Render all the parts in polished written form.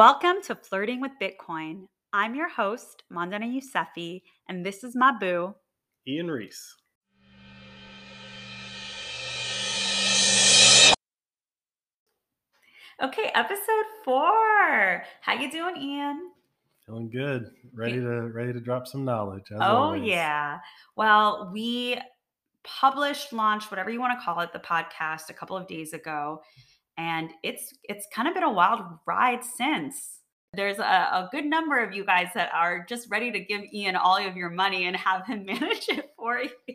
Welcome to Flirting with Bitcoin. I'm your host, Mandana Yusefi, and this is my boo, Ian Reese. Okay, episode 4. How you doing, Ian? Feeling good. Ready to drop some knowledge. Oh, always. Yeah. Well, we launched, whatever you want to call it, the podcast a couple of days ago. And it's kind of been a wild ride since. There's a good number of you guys that are just ready to give Ian all of your money and have him manage it for you,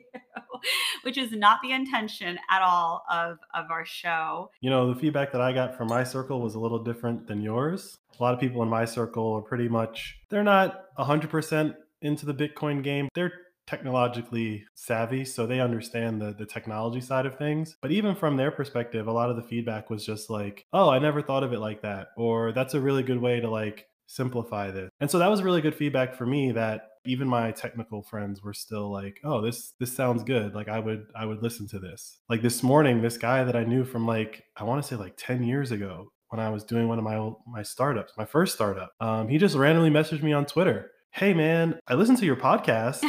which is not the intention at all of our show. You know, the feedback that I got from my circle was a little different than yours. A lot of people in my circle are pretty much, they're not 100% into the Bitcoin game. They're technologically savvy, so they understand the technology side of things. But even from their perspective, a lot of the feedback was just like, oh, I never thought of it like that, or that's a really good way to like simplify this. And so that was really good feedback for me, that even my technical friends were still like, oh, this sounds good. Like I would listen to this. Like this morning, this guy that I knew from like, I want to say like 10 years ago when I was doing one of my startups, my first startup, he just randomly messaged me on Twitter. Hey man, I listened to your podcast.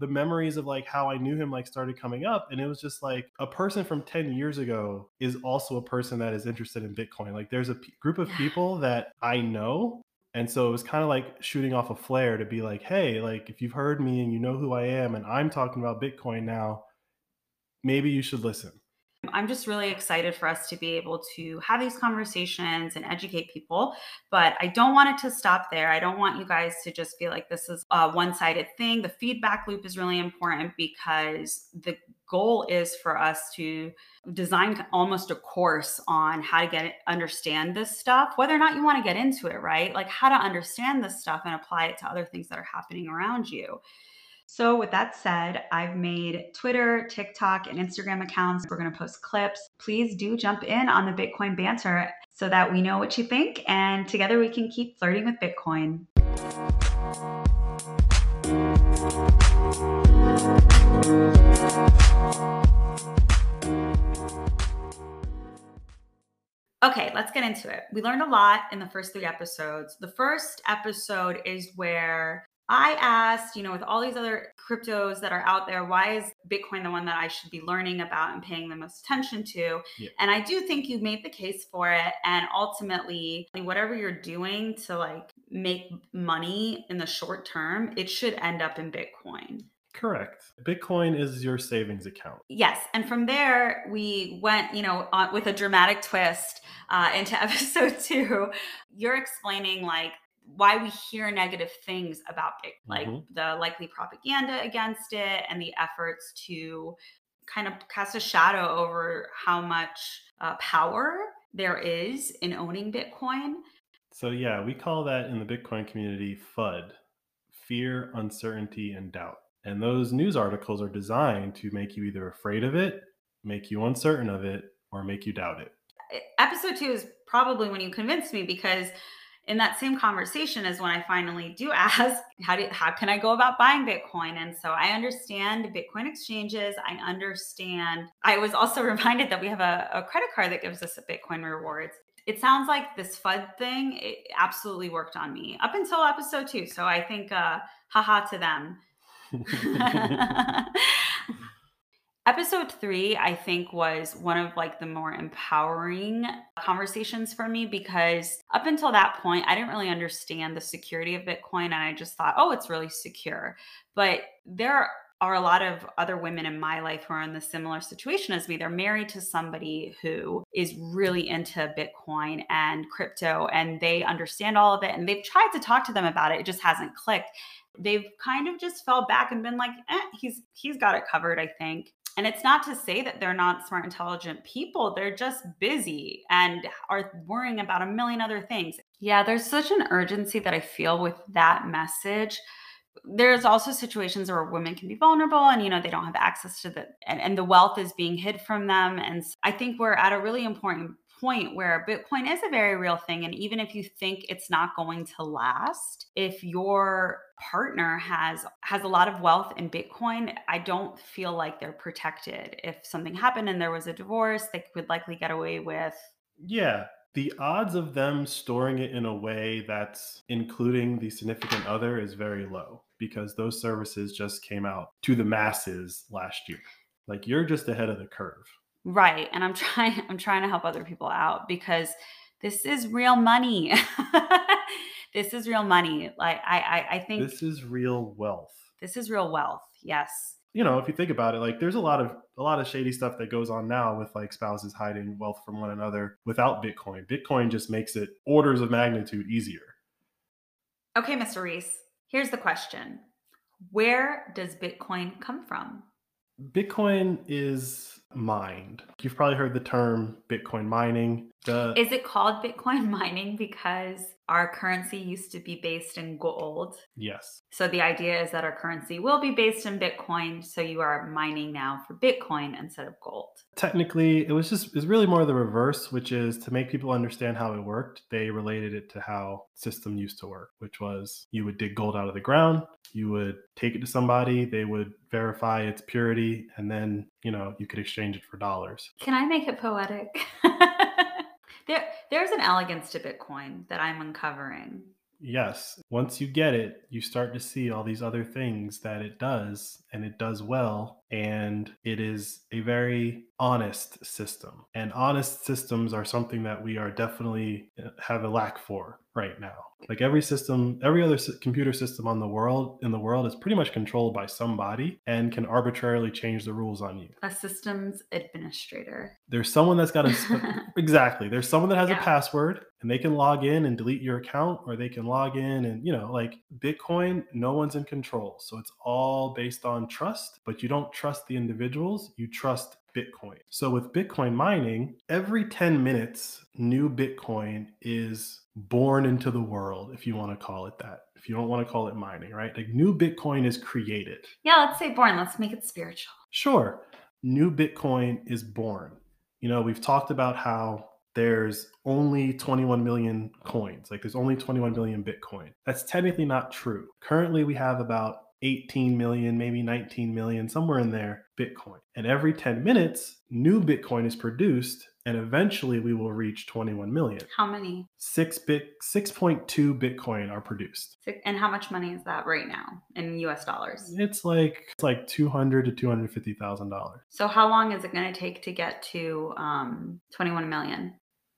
The memories of like how I knew him like started coming up, and it was just like a person from 10 years ago is also a person that is interested in Bitcoin. Like there's a group of people that I know. And so it was kind of like shooting off a flare to be like, hey, like if you've heard me and you know who I am and I'm talking about Bitcoin now, maybe you should listen. I'm just really excited for us to be able to have these conversations and educate people, but I don't want it to stop there. I don't want you guys to just feel like this is a one-sided thing. The feedback loop is really important because the goal is for us to design almost a course on how to understand this stuff, whether or not you want to get into it, right? Like how to understand this stuff and apply it to other things that are happening around you. So with that said, I've made Twitter, TikTok, and Instagram accounts. We're going to post clips. Please do jump in on the Bitcoin banter so that we know what you think, and together we can keep flirting with Bitcoin. Okay, let's get into it. We learned a lot in the first 3 episodes. The first episode is where I asked, you know, with all these other cryptos that are out there, why is Bitcoin the one that I should be learning about and paying the most attention to? Yeah. And I do think you made the case for it. And ultimately, whatever you're doing to like make money in the short term, it should end up in Bitcoin. Correct. Bitcoin is your savings account. Yes. And from there, we went, with a dramatic twist into episode 2. You're explaining like why we hear negative things about it, like the likely propaganda against it and the efforts to kind of cast a shadow over how much power there is in owning Bitcoin. So yeah, we call that in the Bitcoin community FUD, fear, uncertainty, and doubt. And those news articles are designed to make you either afraid of it, make you uncertain of it, or make you doubt it. Episode 2 is probably when you convinced me, because in that same conversation is when I finally do ask, how can I go about buying Bitcoin? And so I understand Bitcoin exchanges. I was also reminded that we have a credit card that gives us a Bitcoin rewards. It sounds like this FUD thing, it absolutely worked on me up until episode 2. So I think, haha to them. Episode 3, I think, was one of like the more empowering conversations for me, because up until that point, I didn't really understand the security of Bitcoin. And I just thought, oh, it's really secure. But there are a lot of other women in my life who are in the similar situation as me. They're married to somebody who is really into Bitcoin and crypto, and they understand all of it. And they've tried to talk to them about it. It just hasn't clicked. They've kind of just fell back and been like, he's got it covered, I think. And it's not to say that they're not smart, intelligent people. They're just busy and are worrying about a million other things. Yeah, there's such an urgency that I feel with that message. There's also situations where women can be vulnerable and, they don't have access to the, and the wealth is being hid from them. And I think we're at a really important point where Bitcoin is a very real thing. And even if you think it's not going to last, if your partner has a lot of wealth in Bitcoin, I don't feel like they're protected. If something happened and there was a divorce, they could likely get away with. Yeah. the odds of them storing it in a way that's including the significant other is very low, because those services just came out to the masses last year. Like, you're just ahead of the curve. Right. And I'm trying to help other people out, because this is real money. This is real money. Like, I think this is real wealth. This is real wealth. Yes. You know, if you think about it, like, there's a lot of shady stuff that goes on now with, like, spouses hiding wealth from one another without Bitcoin. Bitcoin just makes it orders of magnitude easier. Okay, Mr. Reese, here's the question. Where does Bitcoin come from? Bitcoin is mined. You've probably heard the term Bitcoin mining. Is it called Bitcoin mining because our currency used to be based in gold? Yes. So the idea is that our currency will be based in Bitcoin. So you are mining now for Bitcoin instead of gold. Technically, it's really more the reverse, which is to make people understand how it worked. They related it to how system used to work, which was you would dig gold out of the ground. You would take it to somebody. They would verify its purity. And then, you know, you could exchange it for dollars. Can I make it poetic? There's an elegance to Bitcoin that I'm uncovering. Yes. Once you get it, you start to see all these other things that it does, and it does well. And it is a very honest system. And honest systems are something that we are definitely have a lack for right now. Like, every other computer system in the world is pretty much controlled by somebody and can arbitrarily change the rules on you. A systems administrator. There's someone that's got exactly. There's someone that has a password, and they can log in and delete your account, or they can log in and, you know, like Bitcoin, no one's in control. So it's all based on trust, but you don't trust the individuals, you trust Bitcoin. So with Bitcoin mining, every 10 minutes, new Bitcoin is born into the world, if you want to call it that. If you don't want to call it mining, right? Like, new Bitcoin is created. Yeah, let's say born. Let's make it spiritual. Sure. New Bitcoin is born. You know, we've talked about how there's only 21 million coins. Like, there's only 21 million Bitcoin. That's technically not true. Currently, we have about 18 million, maybe 19 million, somewhere in there, Bitcoin. And every 10 minutes, new Bitcoin is produced, and eventually we will reach 21 million. How many? 6.2 Bitcoin are produced. And how much money is that right now in US dollars? It's like $200,000 to $250,000. So how long is it going to take to get to 21 million?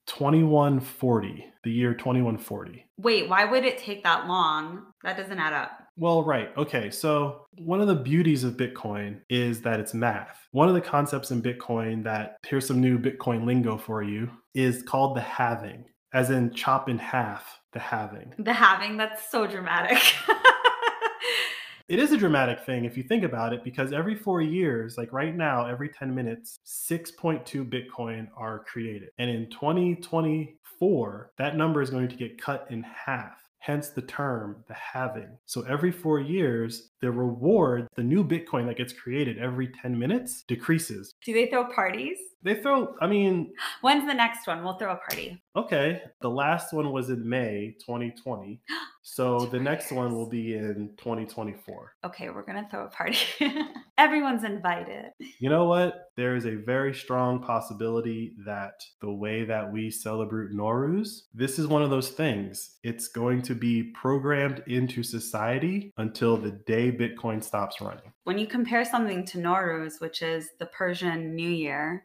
2140, the year 2140. Wait, why would it take that long? That doesn't add up. Well, right. Okay. So one of the beauties of Bitcoin is that it's math. One of the concepts in Bitcoin that, here's some new Bitcoin lingo for you, is called the halving, as in chop in half, the halving. The halving, that's so dramatic. It is a dramatic thing if you think about it, because every 4 years, like right now, every 10 minutes, 6.2 Bitcoin are created. And in 2024, that number is going to get cut in half. Hence the term, the halving. So every 4 years, the reward, the new Bitcoin that gets created every 10 minutes decreases. Do they throw parties? When's the next one? We'll throw a party. Okay. The last one was in May 2020. So the next one will be in 2024. Okay. We're going to throw a party. Everyone's invited. You know what? There is a very strong possibility that the way that we celebrate Nowruz, this is one of those things. It's going to be programmed into society until the day Bitcoin stops running. When you compare something to Nowruz, which is the Persian New Year,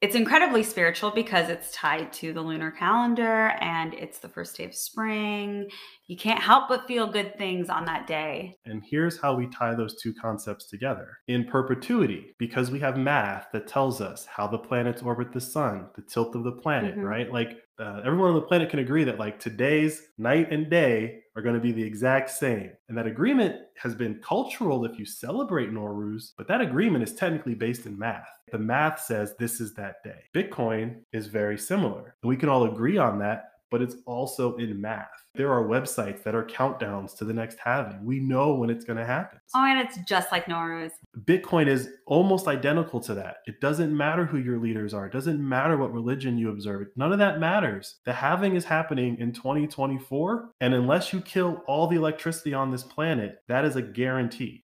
It's incredibly spiritual because it's tied to the lunar calendar and it's the first day of spring. You can't help but feel good things on that day. And here's how we tie those two concepts together. In perpetuity, because we have math that tells us how the planets orbit the sun, the tilt of the planet, right? Like, everyone on the planet can agree that, like, today's night and day are going to be the exact same. And that agreement has been cultural if you celebrate Nowruz, but that agreement is technically based in math. The math says this is that day. Bitcoin is very similar. And we can all agree on that, but it's also in math. There are websites that are countdowns to the next halving. We know when it's going to happen. Oh, and it's just like Nowruz. Bitcoin is almost identical to that. It doesn't matter who your leaders are. It doesn't matter what religion you observe. None of that matters. The halving is happening in 2024. And unless you kill all the electricity on this planet, that is a guarantee.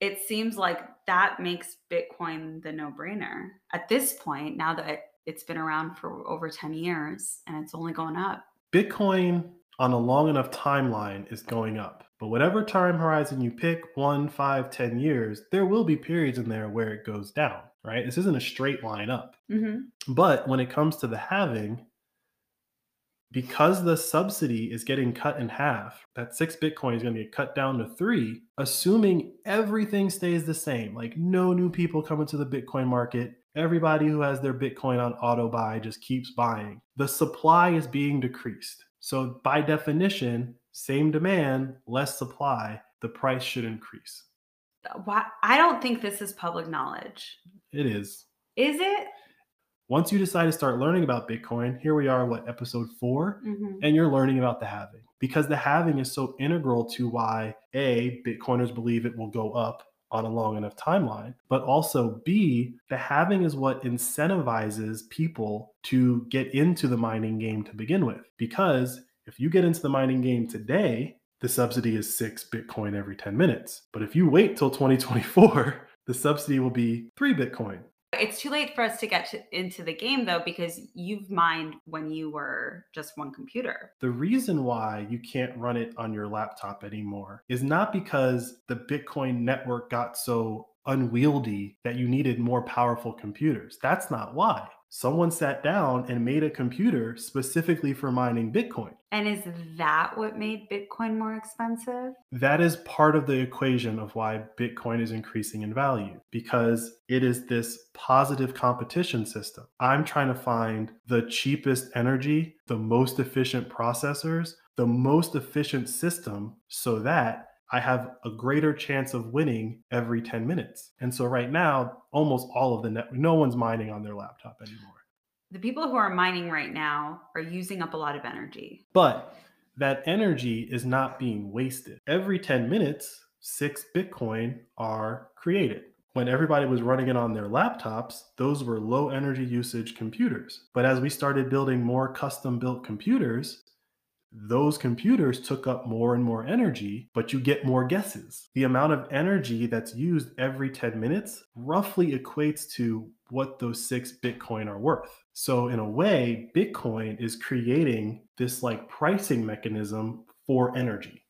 It seems like that makes Bitcoin the no-brainer. At this point, now that It's been around for over 10 years and it's only going up. Bitcoin on a long enough timeline is going up. But whatever time horizon you pick, 1, 5, 10 years, there will be periods in there where it goes down, right? This isn't a straight line up. Mm-hmm. But when it comes to the halving, because the subsidy is getting cut in half, that 6 Bitcoin is going to get cut down to 3, assuming everything stays the same, like no new people come into the Bitcoin market. Everybody who has their Bitcoin on auto buy just keeps buying. The supply is being decreased. So by definition, same demand, less supply, the price should increase. Why? I don't think this is public knowledge. It is. Is it? Once you decide to start learning about Bitcoin, here we are, what, episode 4? Mm-hmm. And you're learning about the halving. Because the halving is so integral to why, A, Bitcoiners believe it will go up on a long enough timeline, but also B, the halving is what incentivizes people to get into the mining game to begin with. Because if you get into the mining game today, the subsidy is 6 Bitcoin every 10 minutes. But if you wait till 2024, the subsidy will be 3 Bitcoin. It's too late for us to get into the game, though, because you've mined when you were just one computer. The reason why you can't run it on your laptop anymore is not because the Bitcoin network got so unwieldy that you needed more powerful computers. That's not why. Someone sat down and made a computer specifically for mining Bitcoin. And is that what made Bitcoin more expensive? That is part of the equation of why Bitcoin is increasing in value, because it is this positive competition system. I'm trying to find the cheapest energy, the most efficient processors, the most efficient system so that I have a greater chance of winning every 10 minutes. And so right now, almost all of the network, no one's mining on their laptop anymore. The people who are mining right now are using up a lot of energy. But that energy is not being wasted. Every 10 minutes, 6 Bitcoin are created. When everybody was running it on their laptops, those were low energy usage computers. But as we started building more custom built computers, those computers took up more and more energy, but you get more guesses. The amount of energy that's used every 10 minutes roughly equates to what those 6 Bitcoin are worth. So in a way, Bitcoin is creating this like pricing mechanism for energy.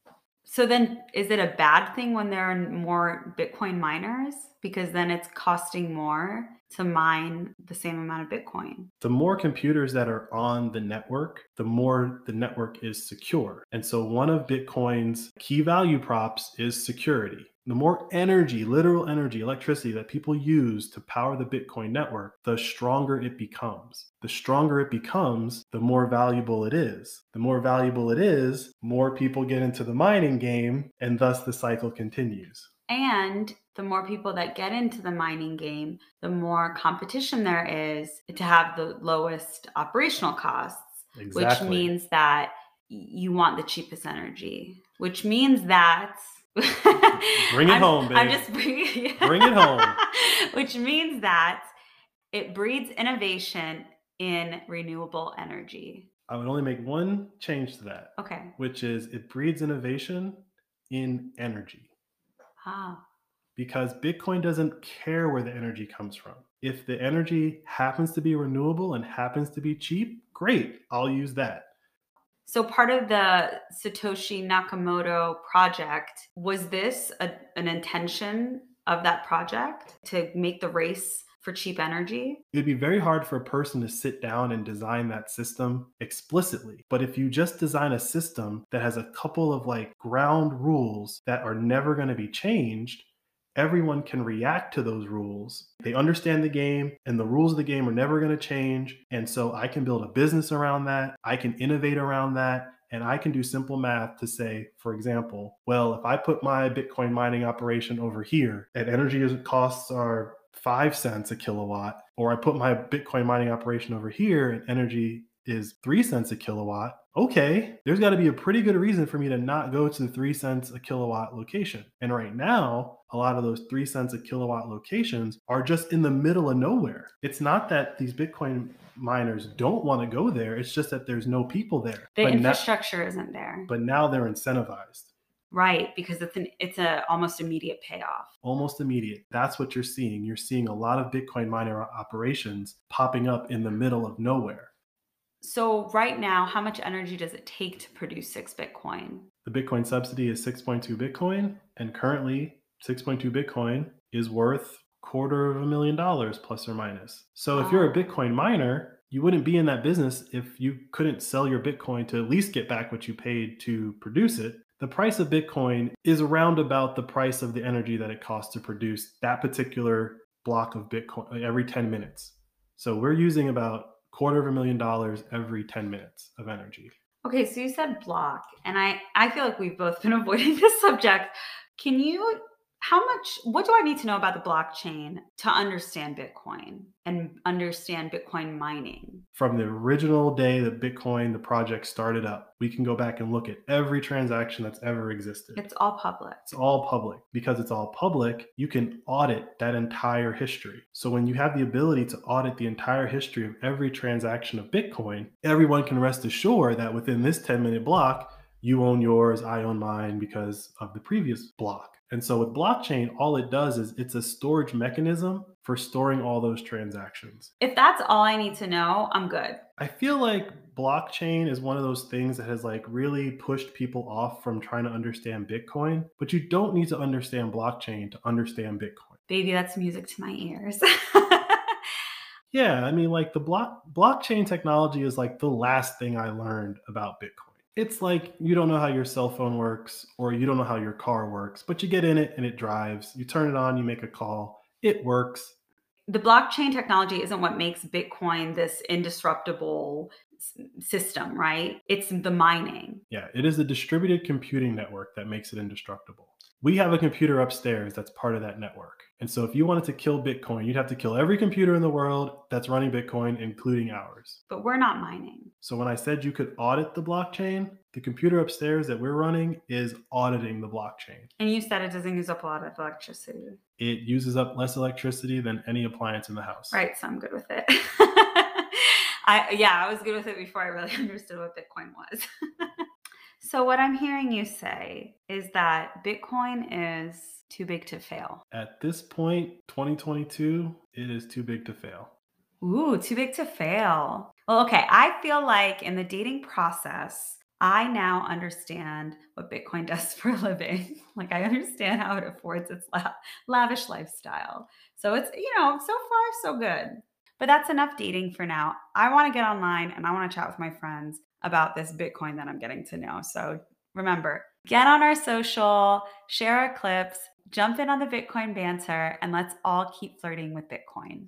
So then is it a bad thing when there are more Bitcoin miners? Because then it's costing more to mine the same amount of Bitcoin. The more computers that are on the network, the more the network is secure. And so one of Bitcoin's key value props is security. The more energy, literal energy, electricity that people use to power the Bitcoin network, the stronger it becomes. The stronger it becomes, the more valuable it is. The more valuable it is, more people get into the mining game, and thus the cycle continues. And the more people that get into the mining game, the more competition there is to have the lowest operational costs, exactly. Which means that you want the cheapest energy, which means that... Bring it home. Which means that it breeds innovation in renewable energy. I would only make one change to that. Okay. Which is it breeds innovation in energy. Ah. Because Bitcoin doesn't care where the energy comes from. If the energy happens to be renewable and happens to be cheap, great, I'll use that. So part of the Satoshi Nakamoto project, was this an intention of that project to make the race for cheap energy? It'd be very hard for a person to sit down and design that system explicitly. But if you just design a system that has a couple of like ground rules that are never going to be changed, everyone can react to those rules. They understand the game and the rules of the game are never going to change. And so I can build a business around that. I can innovate around that. And I can do simple math to say, for example, well, if I put my Bitcoin mining operation over here and energy costs are 5 cents a kilowatt, or I put my Bitcoin mining operation over here and energy is 3 cents a kilowatt. Okay, there's got to be a pretty good reason for me to not go to the 3 cents a kilowatt location. And right now, a lot of those 3 cents a kilowatt locations are just in the middle of nowhere. It's not that these Bitcoin miners don't want to go there. It's just that there's no people there. The infrastructure isn't there. But now they're incentivized. Right, because it's a almost immediate payoff. Almost immediate. That's what you're seeing. You're seeing a lot of Bitcoin miner operations popping up in the middle of nowhere. So right now, how much energy does it take to produce 6 Bitcoin? The Bitcoin subsidy is 6.2 Bitcoin, and currently 6.2 Bitcoin is worth $250,000 plus or minus. So if you're a Bitcoin miner, you wouldn't be in that business if you couldn't sell your Bitcoin to at least get back what you paid to produce it. The price of Bitcoin is around about the price of the energy that it costs to produce that particular block of Bitcoin every 10 minutes. So we're using about $250,000 every 10 minutes of energy. Okay, so you said block, and I feel like we've both been avoiding this subject. What do I need to know about the blockchain to understand Bitcoin and understand Bitcoin mining? From the original day that Bitcoin, the project started up, we can go back and look at every transaction that's ever existed. It's all public. It's all public. Because it's all public, you can audit that entire history. So when you have the ability to audit the entire history of every transaction of Bitcoin, everyone can rest assured that within this 10-minute block, you own yours, I own mine because of the previous block. And so with blockchain, all it does is it's a storage mechanism for storing all those transactions. If that's all I need to know, I'm good. I feel like blockchain is one of those things that has like really pushed people off from trying to understand Bitcoin, but you don't need to understand blockchain to understand Bitcoin. Baby, that's music to my ears. Yeah, I mean, like the blockchain technology is like the last thing I learned about Bitcoin. It's like you don't know how your cell phone works or you don't know how your car works, but you get in it and it drives. You turn it on, you make a call, it works. The blockchain technology isn't what makes Bitcoin this indestructible system, right? It's the mining. Yeah, it is a distributed computing network that makes it indestructible. We have a computer upstairs that's part of that network. And so if you wanted to kill Bitcoin, you'd have to kill every computer in the world that's running Bitcoin, including ours. But we're not mining. So when I said you could audit the blockchain, the computer upstairs that we're running is auditing the blockchain. And you said it doesn't use up a lot of electricity. It uses up less electricity than any appliance in the house. Right, so I'm good with it. I was good with it before I really understood what Bitcoin was. So what I'm hearing you say is that Bitcoin is too big to fail. At this point, 2022, it is too big to fail. Ooh, too big to fail. Well, okay. I feel like in the dating process, I now understand what Bitcoin does for a living. Like I understand how it affords its lavish lifestyle. So it's, so far so good. But that's enough dating for now. I want to get online and I want to chat with my friends about this Bitcoin that I'm getting to know. So remember, get on our social, share our clips, jump in on the Bitcoin banter, and let's all keep flirting with Bitcoin.